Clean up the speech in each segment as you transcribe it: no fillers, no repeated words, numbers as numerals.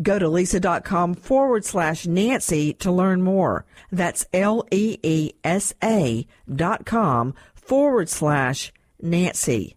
Go to Leesa.com/Nancy to learn more. That's LEESA.com/Nancy.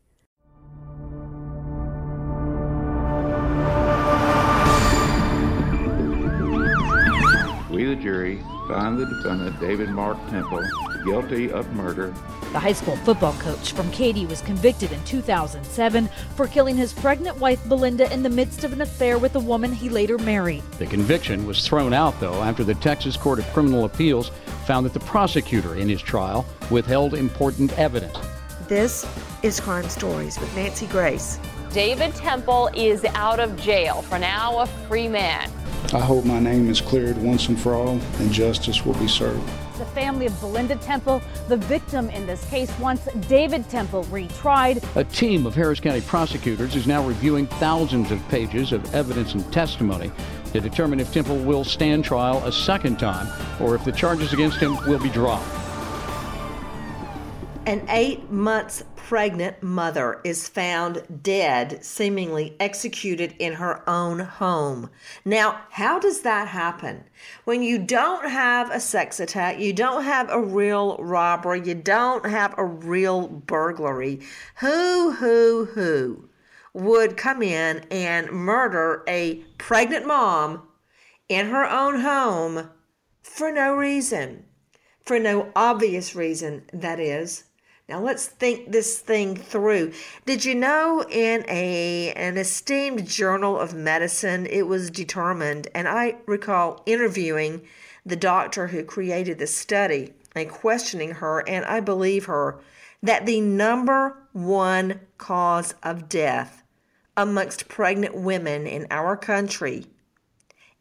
We, the jury, find the defendant, David Mark Temple, guilty of murder. The high school football coach from Katy was convicted in 2007 for killing his pregnant wife, Belinda, in the midst of an affair with a woman he later married. The conviction was thrown out, though, after the Texas Court of Criminal Appeals found that the prosecutor in his trial withheld important evidence. This is Crime Stories with Nancy Grace. David Temple is out of jail, for now a free man. I hope my name is cleared once and for all, and justice will be served. The family of Belinda Temple, the victim in this case, wants David Temple retried. A team of Harris County prosecutors is now reviewing thousands of pages of evidence and testimony to determine if Temple will stand trial a second time or if the charges against him will be dropped. An 8 months pregnant mother is found dead, seemingly executed in her own home. Now, how does that happen? When you don't have a sex attack, you don't have a real robbery, you don't have a real burglary, who would come in and murder a pregnant mom in her own home for no reason? For no obvious reason, that is. Now, let's think this thing through. Did you know in an esteemed journal of medicine, it was determined, and I recall interviewing the doctor who created the study and questioning her, and I believe her, that the number one cause of death amongst pregnant women in our country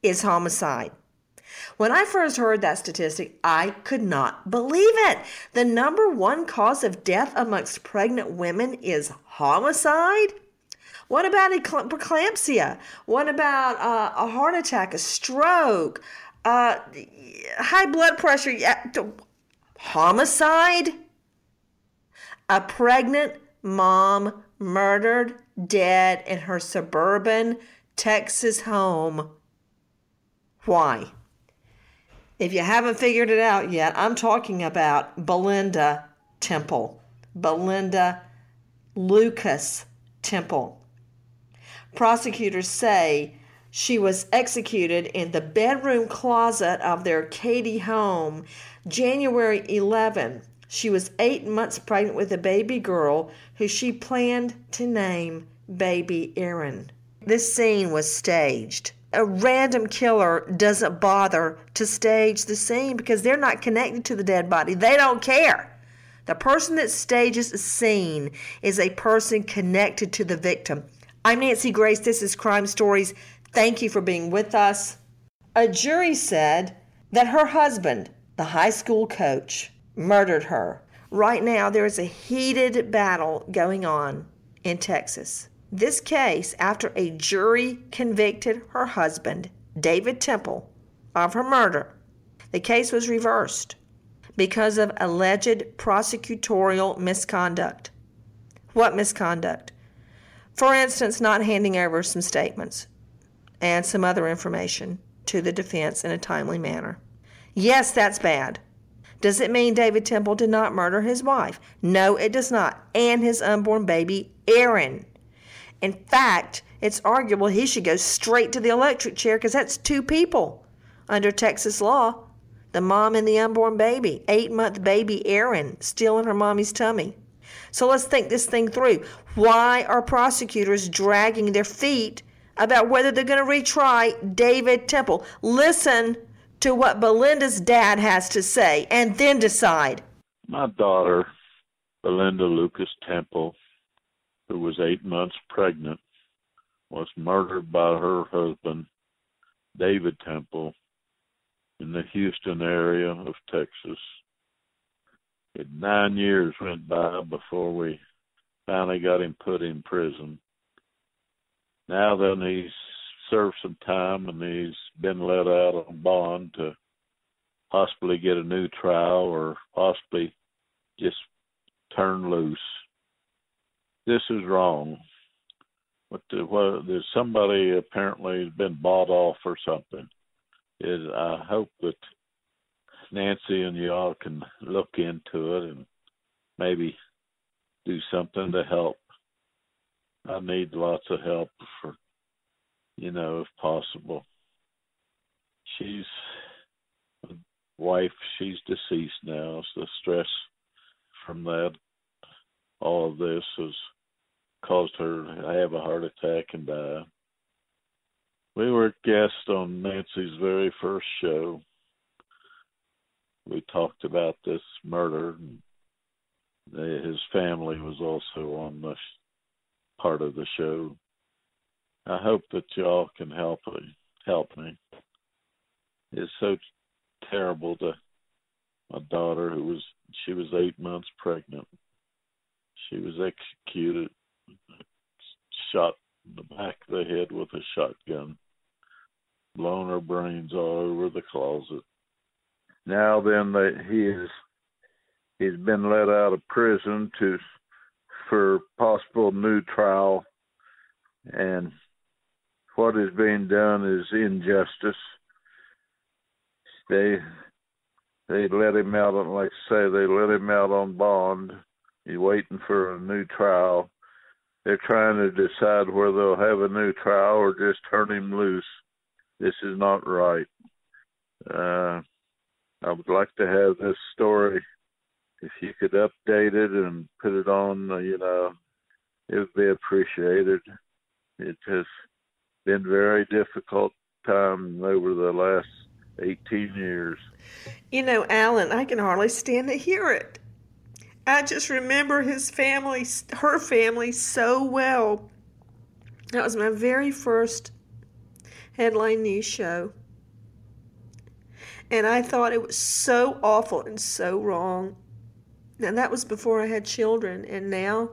is homicide. When I first heard that statistic, I could not believe it. The number one cause of death amongst pregnant women is homicide? What about preeclampsia? What about a heart attack, a stroke, high blood pressure? Homicide? A pregnant mom murdered dead in her suburban Texas home. Why? If you haven't figured it out yet, I'm talking about Belinda Temple. Belinda Lucas Temple. Prosecutors say She was executed in the bedroom closet of their Katy home January 11. She was 8 months pregnant with a baby girl who she planned to name Baby Erin. This scene was staged. A random killer doesn't bother to stage the scene because they're not connected to the dead body. They don't care. The person that stages a scene is a person connected to the victim. I'm Nancy Grace. This is Crime Stories. Thank you for being with us. A jury said that her husband, the high school coach, murdered her. Right now, there is a heated battle going on in Texas. This case, after a jury convicted her husband, David Temple, of her murder, the case was reversed because of alleged prosecutorial misconduct. What misconduct? For instance, not handing over some statements and some other information to the defense in a timely manner. Yes, that's bad. Does it mean David Temple did not murder his wife? No, it does not. And his unborn baby, Erin. In fact, it's arguable he should go straight to the electric chair because that's two people under Texas law. The mom and the unborn baby, 8-month baby Erin, still in her mommy's tummy. So let's think this thing through. Why are prosecutors dragging their feet about whether they're going to retry David Temple? Listen to what Belinda's dad has to say and then decide. My daughter, Belinda Lucas Temple, who was 8 months pregnant, was murdered by her husband, David Temple, in the Houston area of Texas. 9 years went by before we finally got him put in prison. Now then, he's served some time and he's been let out on bond to possibly get a new trial or possibly just turn loose. This is wrong. But there's somebody apparently has been bought off or something. I hope that Nancy and y'all can look into it and maybe do something to help. I need lots of help for, if possible. She's a wife. She's deceased now. So the stress from that, all of this has caused her to have a heart attack and die. We were guests on Nancy's very first show. We talked about this murder. His family was also on the part of the show. I hope that y'all can help me. It's so terrible to my daughter, she was 8 months pregnant. She was executed, shot in the back of the head with a shotgun, blown her brains all over the closet. Now then, he's been let out of prison for possible new trial, and what is being done is injustice. They let him out on, like I say, they let him out on bond. He's waiting for a new trial. They're trying to decide whether they'll have a new trial or just turn him loose. This is not right. I would like to have this story, if you could update it and put it on, it would be appreciated. It has been very difficult time over the last 18 years. Alan, I can hardly stand to hear it. I just remember her family so well. That was my very first headline news show. And I thought it was so awful and so wrong. Now, that was before I had children. And now,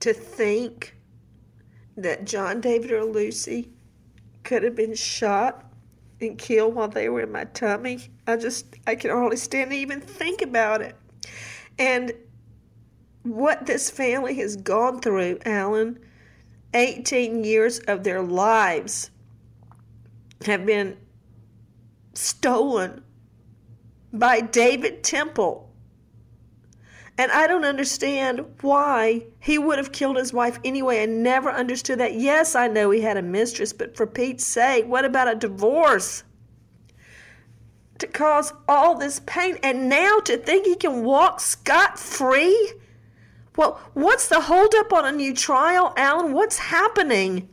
to think that John, David, or Lucy could have been shot and killed while they were in my tummy. I can hardly stand to even think about it. And what this family has gone through, Alan, 18 years of their lives have been stolen by David Temple. And I don't understand why he would have killed his wife anyway. I never understood that. Yes, I know he had a mistress, but for Pete's sake, what about a divorce? To cause all this pain, and now to think he can walk scot-free? Well, what's the holdup on a new trial, Alan? What's happening?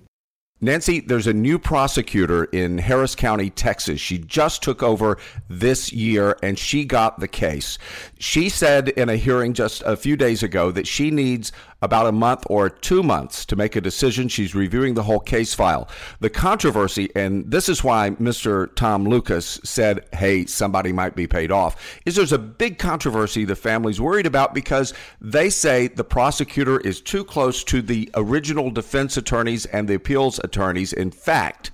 Nancy, there's a new prosecutor in Harris County, Texas. She just took over this year, and she got the case. She said in a hearing just a few days ago that she needs about a month or 2 months to make a decision. She's reviewing the whole case file. The controversy, and this is why Mr. Tom Lucas said, hey, somebody might be paid off, is there's a big controversy the family's worried about because they say the prosecutor is too close to the original defense attorneys and the appeals attorneys. In fact,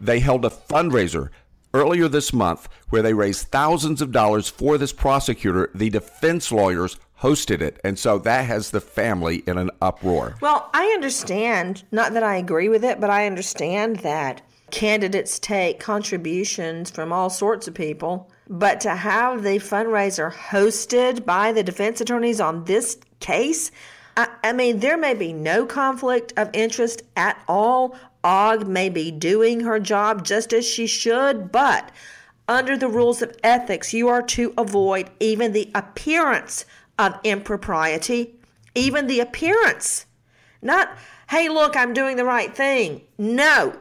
they held a fundraiser earlier this month where they raised thousands of dollars for this prosecutor. The defense lawyers hosted it. And so that has the family in an uproar. Well, I understand, not that I agree with it, but I understand that candidates take contributions from all sorts of people. But to have the fundraiser hosted by the defense attorneys on this case, I mean, there may be no conflict of interest at all. Ogg may be doing her job just as she should, but under the rules of ethics, you are to avoid even the appearance of impropriety, even the appearance. Not, hey, look, I'm doing the right thing. No.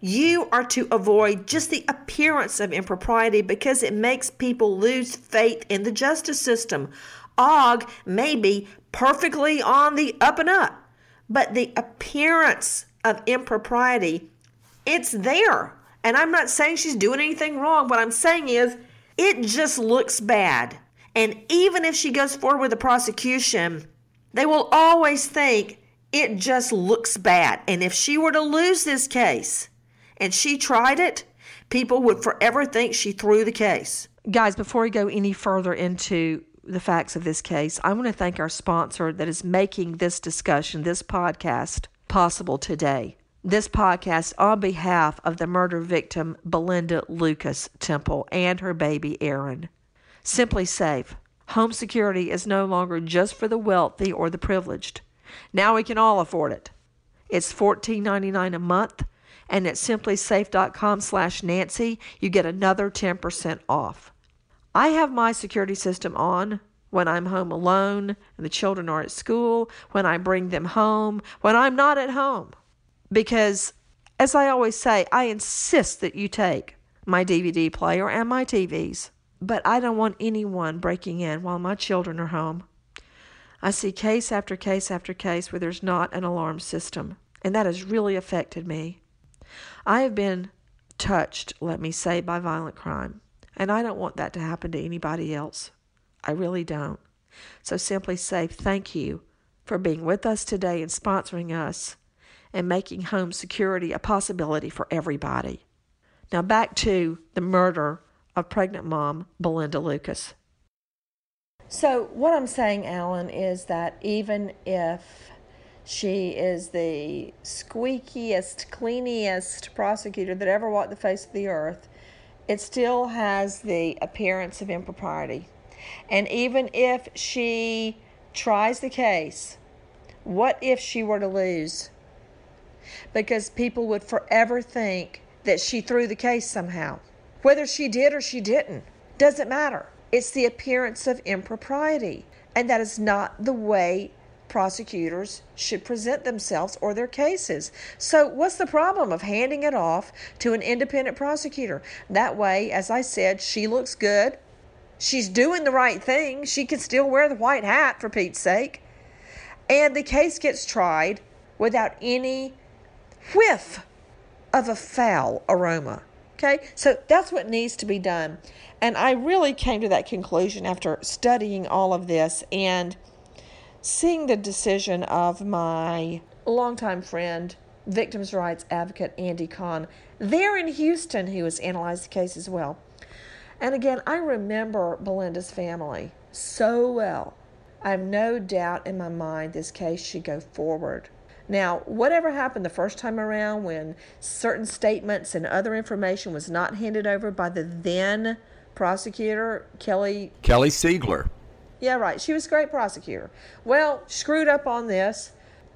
You are to avoid just the appearance of impropriety because it makes people lose faith in the justice system. Ogg may be perfectly on the up and up, but the appearance of impropriety, it's there. And I'm not saying she's doing anything wrong. What I'm saying is it just looks bad. And even if she goes forward with the prosecution, they will always think it just looks bad. And if she were to lose this case and she tried it, people would forever think she threw the case. Guys, before we go any further into the facts of this case, I want to thank our sponsor that is making this discussion, this podcast, possible today. This podcast on behalf of the murder victim, Belinda Lucas Temple, and her baby, Erin. SimpliSafe. Home security is no longer just for the wealthy or the privileged. Now we can all afford it. It's $14.99 a month, and at SimpliSafe.com/Nancy, you get another 10% off. I have my security system on when I'm home alone and the children are at school, when I bring them home, when I'm not at home. Because, as I always say, I insist that you take my DVD player and my TVs. But I don't want anyone breaking in while my children are home. I see case after case after case where there's not an alarm system, and that has really affected me. I have been touched, let me say, by violent crime, and I don't want that to happen to anybody else. I really don't. So SimpliSafe, thank you for being with us today and sponsoring us and making home security a possibility for everybody. Now back to the murder of pregnant mom, Belinda Lucas. So what I'm saying, Alan, is that even if she is the squeakiest, cleaniest prosecutor that ever walked the face of the earth, it still has the appearance of impropriety. And even if she tries the case, what if she were to lose? Because people would forever think that she threw the case somehow. Whether she did or she didn't, doesn't matter. It's the appearance of impropriety. And that is not the way prosecutors should present themselves or their cases. So what's the problem of handing it off to an independent prosecutor? That way, as I said, she looks good. She's doing the right thing. She can still wear the white hat, for Pete's sake. And the case gets tried without any whiff of a foul aroma. Okay, so that's what needs to be done. And I really came to that conclusion after studying all of this and seeing the decision of my longtime friend, victims' rights advocate Andy Kahn, there in Houston, who has analyzed the case as well. And again, I remember Belinda's family so well. I have no doubt in my mind this case should go forward. Now, whatever happened the first time around when certain statements and other information was not handed over by the then prosecutor, Kelly Siegler. Yeah, right. She was a great prosecutor. Well, screwed up on this.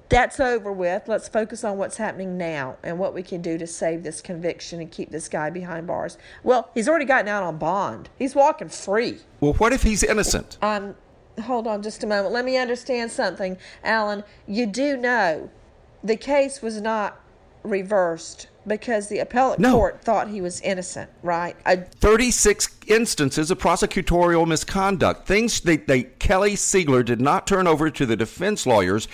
That's over with. Let's focus on what's happening now and what we can do to save this conviction and keep this guy behind bars. Well, he's already gotten out on bond. He's walking free. Well, what if he's innocent? Hold on just a moment. Let me understand something, Alan. You do know the case was not reversed because the appellate court thought he was innocent, right? 36 instances of prosecutorial misconduct, things that Kelly Siegler did not turn over to the defense lawyers,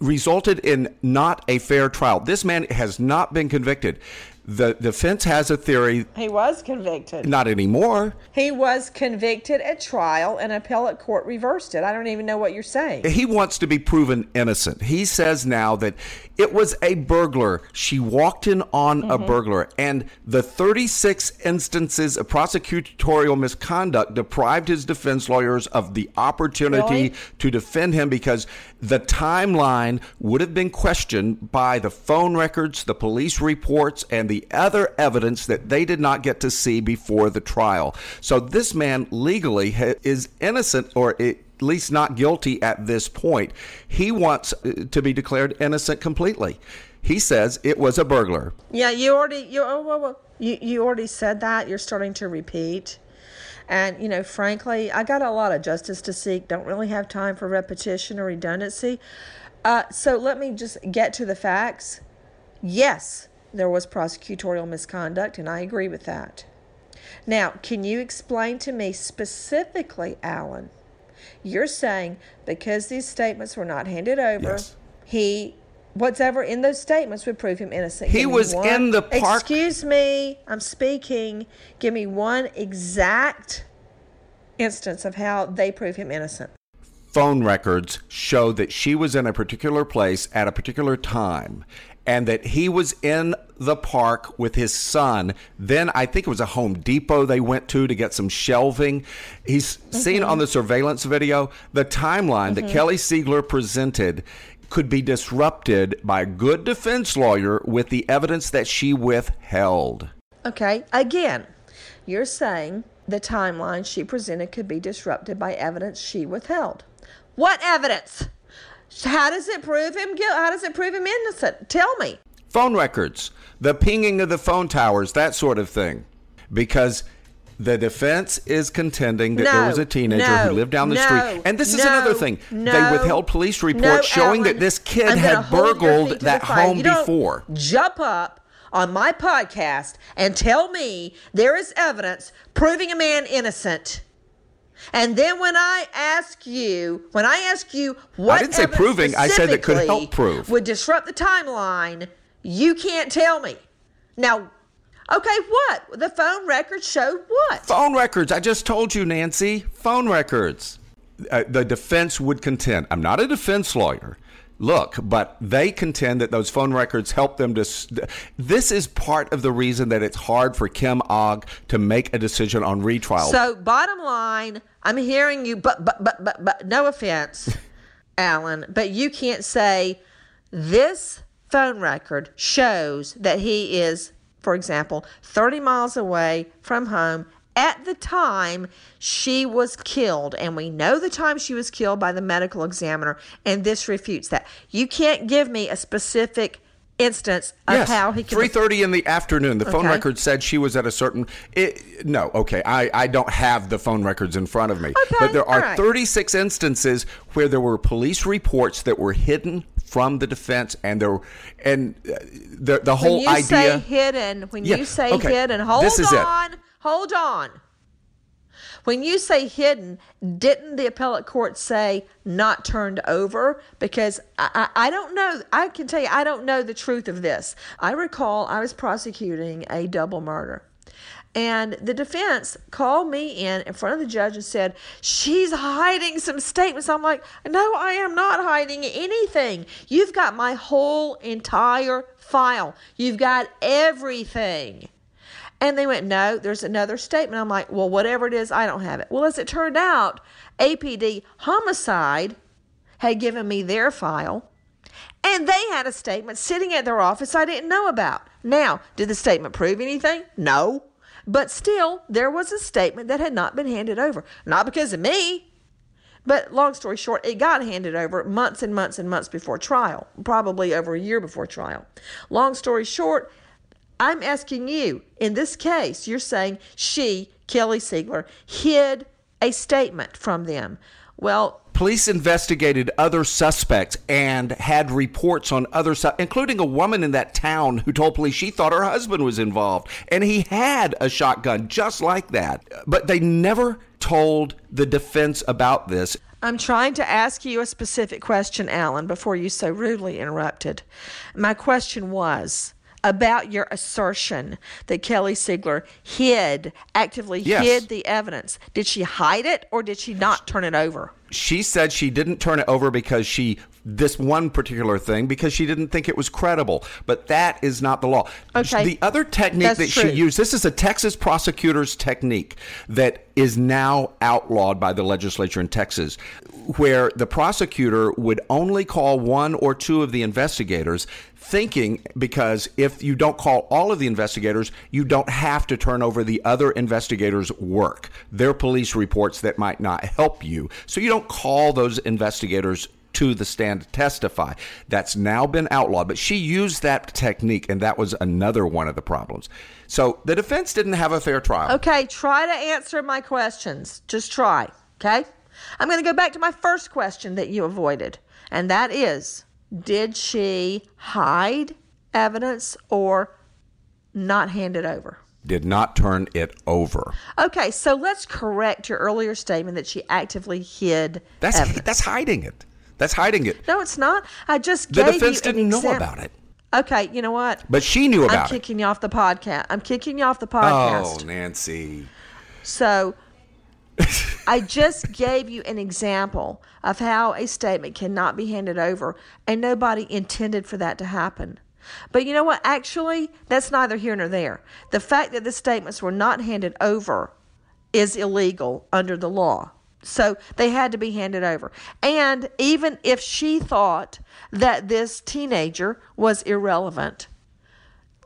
resulted in not a fair trial. This man has not been convicted. The defense has a theory. He was convicted. Not anymore. He was convicted at trial, and appellate court reversed it. I don't even know what you're saying. He wants to be proven innocent. He says now that it was a burglar. She walked in on a burglar, and the 36 instances of prosecutorial misconduct deprived his defense lawyers of the opportunity to defend him because the timeline would have been questioned by the phone records, the police reports, and the other evidence that they did not get to see before the trial. So this man legally is innocent, or at least not guilty at this point. He wants to be declared innocent completely. He says it was a burglar. Yeah, you already said that. You're starting to repeat. And, you know, frankly, I got a lot of justice to seek. Don't really have time for repetition or redundancy. So let me just get to the facts. Yes, there was prosecutorial misconduct, and I agree with that. Now, can you explain to me specifically, Alan, you're saying because these statements were not handed over, whatever in those statements would prove him innocent. He was in the park. Excuse me, I'm speaking. Give me one exact instance of how they prove him innocent. Phone records show that she was in a particular place at a particular time, and that he was in the park with his son. Then I think it was a Home Depot they went to get some shelving. He's seen on the surveillance video. The timeline that Kelly Siegler presented could be disrupted by a good defense lawyer with the evidence that she withheld. Okay, again, you're saying the timeline she presented could be disrupted by evidence she withheld. What evidence? How does it prove him guilty? How does it prove him innocent? Tell me. Phone records, the pinging of the phone towers, that sort of thing. Because the defense is contending that there was a teenager who lived down the street. And this is another thing. They withheld police reports showing that this kid had burgled that home before. Jump up on my podcast and tell me there is evidence proving a man innocent. And then when I ask you what I didn't say proving, I said that could help prove would disrupt the timeline, you can't tell me. Now, okay, what? The phone records showed what? Phone records. I just told you, Nancy. Phone records. The defense would contend. I'm not a defense lawyer. Look, but they contend that those phone records help them to... This is part of the reason that it's hard for Kim Ogg to make a decision on retrial. So, bottom line, I'm hearing you, but no offense, Alan, but you can't say this phone record shows that he is, for example, 30 miles away from home at the time she was killed, and we know the time she was killed by the medical examiner, and this refutes that. You can't give me a specific instance of how he could... 3:30 in the afternoon. The phone record said she was at a certain... I don't have the phone records in front of me. Okay, but there are 36 instances where there were police reports that were hidden from the defense, and the whole idea... When you say hidden, hold on. When you say hidden, didn't the appellate court say not turned over? Because I don't know. I can tell you I don't know the truth of this. I recall I was prosecuting a double murder, and the defense called me in front of the judge and said, she's hiding some statements. I'm like, no, I am not hiding anything. You've got my whole entire file. You've got everything. And they went, no, there's another statement. I'm like, well, whatever it is, I don't have it. Well, as it turned out, APD Homicide had given me their file, and they had a statement sitting at their office I didn't know about. Now, did the statement prove anything? No. But still, there was a statement that had not been handed over. Not because of me, But long story short, it got handed over months and months and months before trial, probably over a year before trial. Long story short, I'm asking you, in this case, you're saying she, Kelly Siegler, hid a statement from them. Well, police investigated other suspects and had reports on other suspects, including a woman in that town who told police she thought her husband was involved, and he had a shotgun just like that. But they never told the defense about this. I'm trying to ask you a specific question, Alan, before you so rudely interrupted. My question was about your assertion that Kelly Siegler actively hid the evidence. Did she hide it, or did she not turn it over? She said she didn't turn it over because she didn't think it was credible. But that is not the law. Okay. The other technique she used, this is a Texas prosecutor's technique that is now outlawed by the legislature in Texas, where the prosecutor would only call one or two of the investigators, thinking because if you don't call all of the investigators, you don't have to turn over the other investigators' work, their police reports that might not help you. So you don't call those investigators to the stand to testify. That's now been outlawed, but she used that technique, and that was another one of the problems. So the defense didn't have a fair trial. Okay, try to answer my questions. Just try, okay? I'm going to go back to my first question that you avoided, and that is, did she hide evidence or not hand it over? Did not turn it over. Okay, so let's correct your earlier statement that she actively hid evidence. That's hiding it. That's hiding it. No, it's not. I just gave you an example. The defense didn't know about it. Okay, you know what? But she knew about it. I'm kicking you off the podcast. Oh, Nancy. So I just gave you an example of how a statement cannot be handed over, and nobody intended for that to happen. But you know what? Actually, that's neither here nor there. The fact that the statements were not handed over is illegal under the law. So they had to be handed over. And even if she thought that this teenager was irrelevant,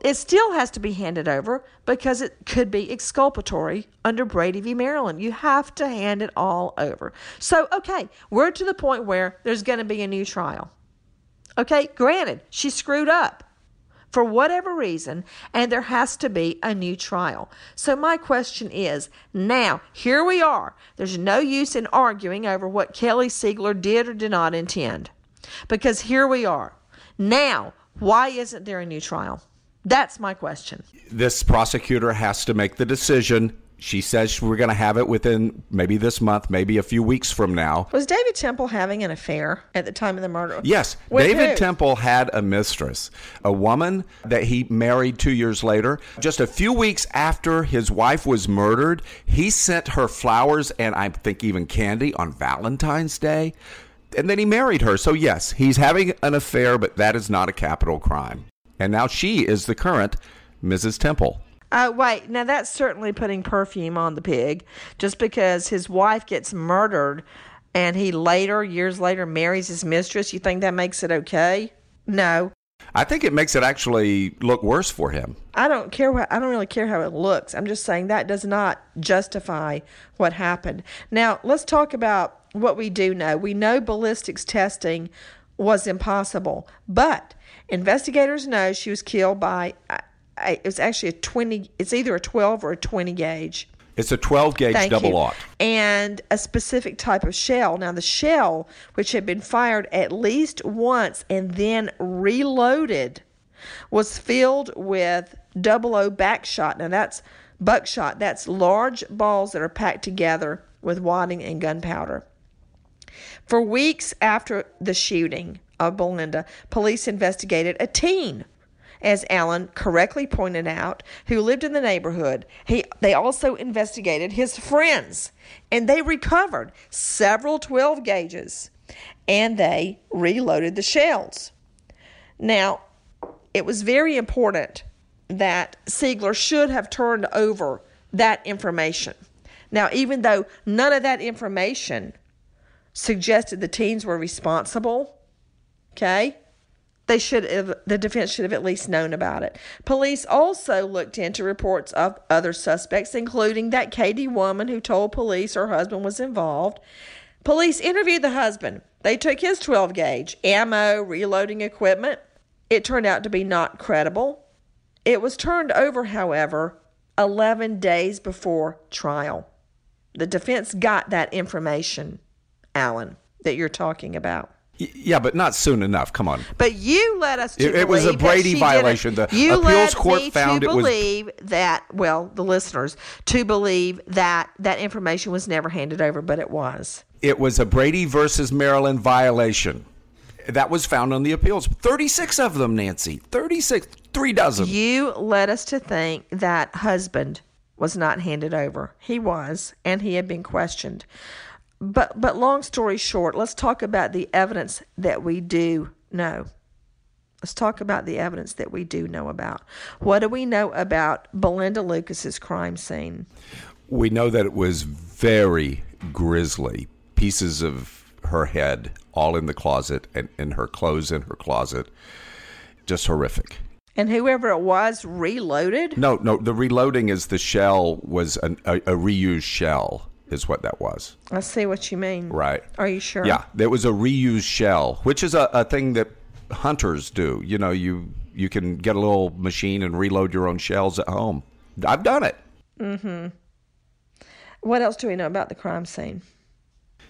it still has to be handed over because it could be exculpatory under Brady v. Maryland. You have to hand it all over. So, okay, we're to the point where there's going to be a new trial. Okay, granted, she screwed up for whatever reason, and there has to be a new trial. So my question is, now, here we are. There's no use in arguing over what Kelly Siegler did or did not intend, because here we are. Now, why isn't there a new trial? That's my question. This prosecutor has to make the decision. She says we're going to have it within maybe this month, maybe a few weeks from now. Was David Temple having an affair at the time of the murder? Yes. With David who? Temple had a mistress, a woman that he married 2 years later. Just a few weeks after his wife was murdered, he sent her flowers and I think even candy on Valentine's Day. And then he married her. So yes, he's having an affair, but that is not a capital crime. And now she is the current Mrs. Temple. Wait, now that's certainly putting perfume on the pig. Just because his wife gets murdered and he later, years later, marries his mistress, you think that makes it okay? No. I think it makes it actually look worse for him. I don't really care how it looks. I'm just saying that does not justify what happened. Now, let's talk about what we do know. We know ballistics testing was impossible, but investigators know she was killed by... it was actually it's either a 12 or a 20 gauge. It's a 12 gauge double-aught. And a specific type of shell. Now the shell, which had been fired at least once and then reloaded, was filled with 00 backshot. Now that's buckshot. That's large balls that are packed together with wadding and gunpowder. For weeks after the shooting of Belinda, police investigated a teen, as Alan correctly pointed out, who lived in the neighborhood. They also investigated his friends, and they recovered several 12 gauges, and they reloaded the shells. Now, it was very important that Siegler should have turned over that information. Now, even though none of that information suggested the teens were responsible, okay, the defense should have at least known about it. Police also looked into reports of other suspects, including that Katy woman who told police her husband was involved. Police interviewed the husband. They took his 12-gauge, ammo, reloading equipment. It turned out to be not credible. It was turned over, however, 11 days before trial. The defense got that information, Alan, that you're talking about. Yeah, but not soon enough. Come on. But you led us to believe it was a Brady violation. The appeals court found it was. You believe that, well, the listeners, to believe that that information was never handed over, but it was. It was a Brady versus Maryland violation. That was found on the appeals. 36 of them, Nancy. 36. 3 dozen. You led us to think that husband was not handed over. He was, and he had been questioned. But long story short, let's talk about the evidence that we do know. Let's talk about the evidence that we do know about. What do we know about Belinda Lucas's crime scene? We know that it was very grisly. Pieces of her head all in the closet and her clothes in her closet. Just horrific. And whoever it was reloaded? No. The reloading is the shell was a reused shell. Is what that was. I see what you mean. Right. Are you sure? Yeah. There was a reused shell, which is a thing that hunters do. You know, you can get a little machine and reload your own shells at home. I've done it. Mm-hmm. What else do we know about the crime scene?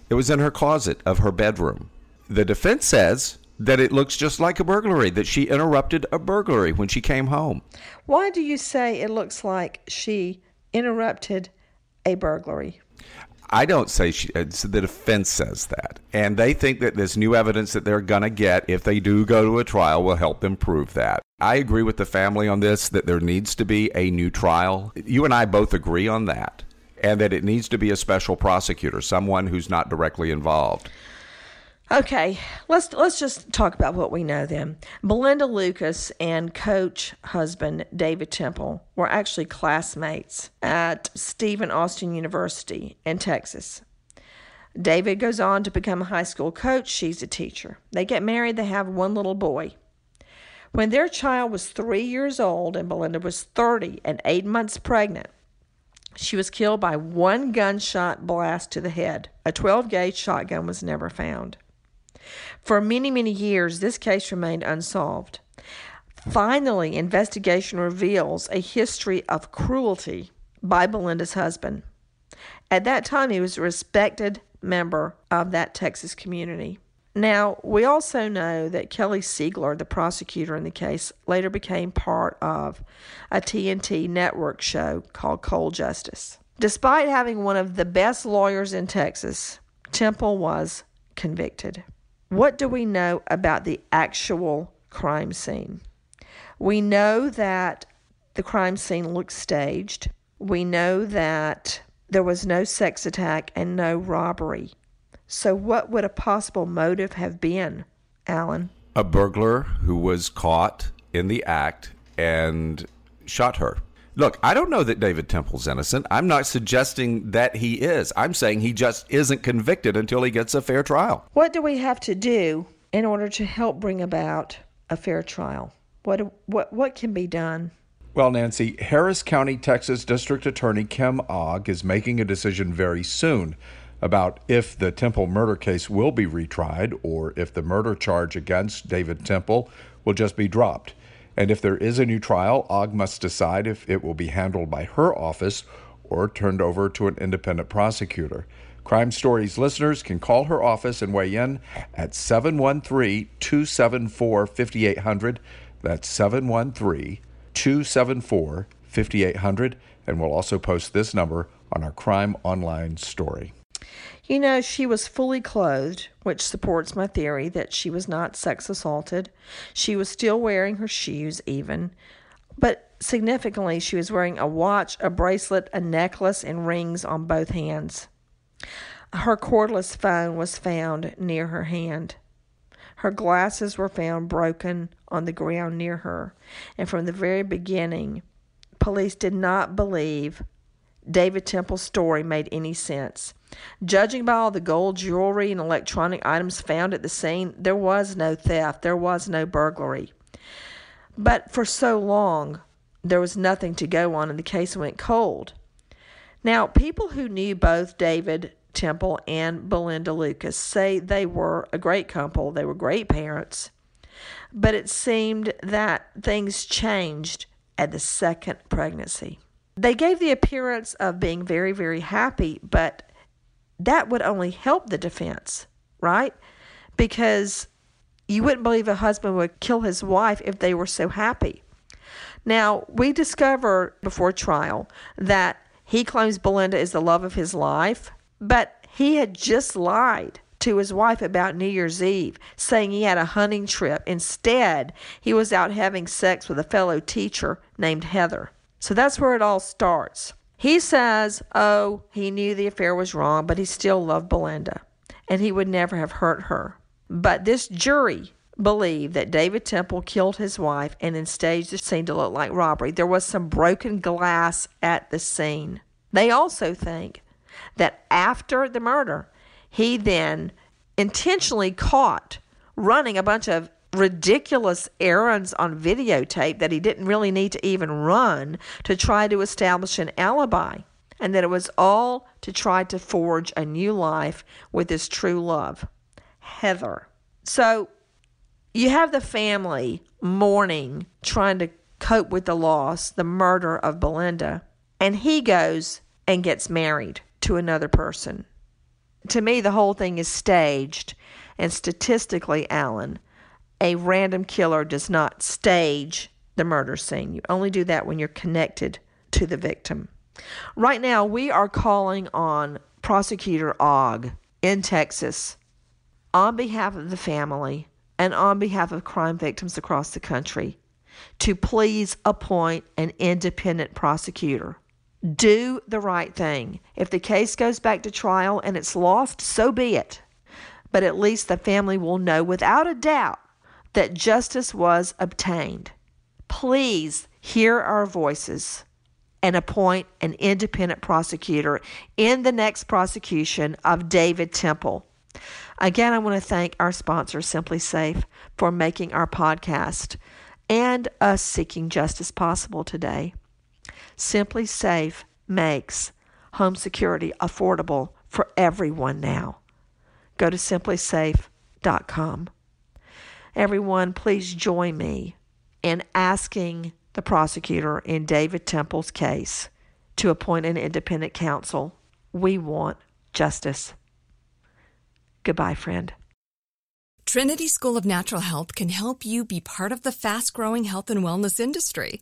It was in her closet of her bedroom. The defense says that it looks just like a burglary, that she interrupted a burglary when she came home. Why do you say it looks like she interrupted a burglary? I don't say she. The defense says that. And they think that this new evidence that they're going to get, if they do go to a trial, will help them prove that. I agree with the family on this, that there needs to be a new trial. You and I both agree on that. And that it needs to be a special prosecutor, someone who's not directly involved. Okay, let's just talk about what we know then. Belinda Lucas and coach husband David Temple were actually classmates at Stephen Austin University in Texas. David goes on to become a high school coach. She's a teacher. They get married. They have one little boy. When their child was 3 years old and Belinda was 30 and 8 months pregnant, she was killed by one gunshot blast to the head. A 12-gauge shotgun was never found. For many, many years, this case remained unsolved. Finally, investigation reveals a history of cruelty by Belinda's husband. At that time, he was a respected member of that Texas community. Now, we also know that Kelly Siegler, the prosecutor in the case, later became part of a TNT network show called Cold Justice. Despite having one of the best lawyers in Texas, Temple was convicted. What do we know about the actual crime scene? We know that the crime scene looked staged. We know that there was no sex attack and no robbery. So what would a possible motive have been, Alan? A burglar who was caught in the act and shot her. Look, I don't know that David Temple's innocent. I'm not suggesting that he is. I'm saying he just isn't convicted until he gets a fair trial. What do we have to do in order to help bring about a fair trial? What can be done? Well, Nancy, Harris County, Texas District Attorney Kim Ogg is making a decision very soon about if the Temple murder case will be retried or if the murder charge against David Temple will just be dropped. And if there is a new trial, Ogg must decide if it will be handled by her office or turned over to an independent prosecutor. Crime Stories listeners can call her office and weigh in at 713-274-5800. That's 713-274-5800. And we'll also post this number on our Crime Online story. You know, she was fully clothed, which supports my theory that she was not sex assaulted. She was still wearing her shoes even. But significantly, she was wearing a watch, a bracelet, a necklace, and rings on both hands. Her cordless phone was found near her hand. Her glasses were found broken on the ground near her. And from the very beginning, police did not believe David Temple's story made any sense. Judging by all the gold jewelry and electronic items found at the scene, there was no theft. There was no burglary. But for so long, there was nothing to go on, and the case went cold. Now, people who knew both David Temple and Belinda Lucas say they were a great couple. They were great parents. But it seemed that things changed at the second pregnancy. They gave the appearance of being very, very happy, but that would only help the defense, right? Because you wouldn't believe a husband would kill his wife if they were so happy. Now, we discover before trial that he claims Belinda is the love of his life, but he had just lied to his wife about New Year's Eve, saying he had a hunting trip. Instead, he was out having sex with a fellow teacher named Heather. So that's where it all starts. He says, oh, he knew the affair was wrong, but he still loved Belinda, and he would never have hurt her. But this jury believed that David Temple killed his wife and then staged the scene to look like robbery. There was some broken glass at the scene. They also think that after the murder, he then intentionally caught running a bunch of ridiculous errands on videotape that he didn't really need to even run to try to establish an alibi, and that it was all to try to forge a new life with his true love, Heather. So you have the family mourning, trying to cope with the loss, the murder of Belinda, and he goes and gets married to another person. To me, the whole thing is staged, and statistically, Alan, a random killer does not stage the murder scene. You only do that when you're connected to the victim. Right now, we are calling on Prosecutor Ogg in Texas on behalf of the family and on behalf of crime victims across the country to please appoint an independent prosecutor. Do the right thing. If the case goes back to trial and it's lost, so be it. But at least the family will know without a doubt that justice was obtained. Please hear our voices and appoint an independent prosecutor in the next prosecution of David Temple. Again, I want to thank our sponsor, SimpliSafe, for making our podcast and us seeking justice possible today. SimpliSafe makes home security affordable for everyone now. Go to SimpliSafe.com. Everyone, please join me in asking the prosecutor in David Temple's case to appoint an independent counsel. We want justice. Goodbye, friend. Trinity School of Natural Health can help you be part of the fast-growing health and wellness industry.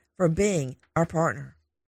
for being our partner.